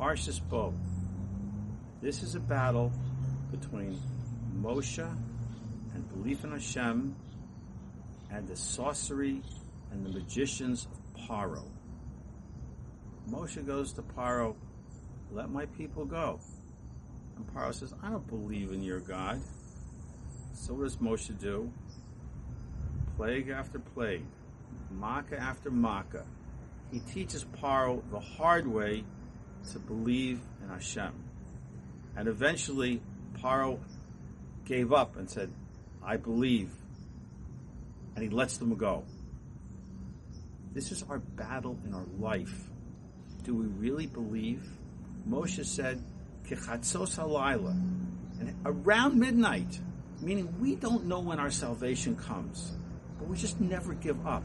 Parshas Bo. This is a battle between Moshe and belief in Hashem and the sorcery and the magicians of Pharaoh. Moshe goes to Pharaoh, "Let my people go." And Pharaoh says, "I don't believe in your God." So what does Moshe do? Plague after plague, makkah after makkah. He teaches Pharaoh the hard way to believe in Hashem. And eventually, Pharaoh gave up and said, "I believe." And he lets them go. This is our battle in our life. Do we really believe? Moshe said, Kichatzos halayla, and around midnight, meaning we don't know when our salvation comes, but we just never give up.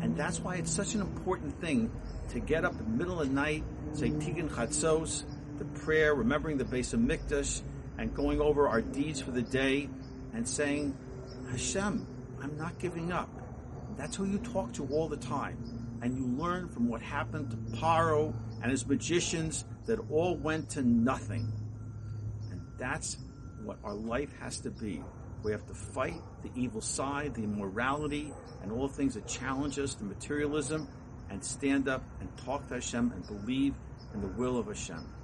And that's why it's such an important thing to get up in the middle of the night, say Tikkun Chatzos, the prayer, remembering the Beis HaMikdash, and going over our deeds for the day, and saying, "Hashem, I'm not giving up." That's who you talk to all the time. And you learn from what happened to Pharaoh and his magicians that all went to nothing. And that's what our life has to be. We have to fight the evil side, the immorality, and all things that challenge us, the materialism, and stand up and talk to Hashem and believe in the will of Hashem.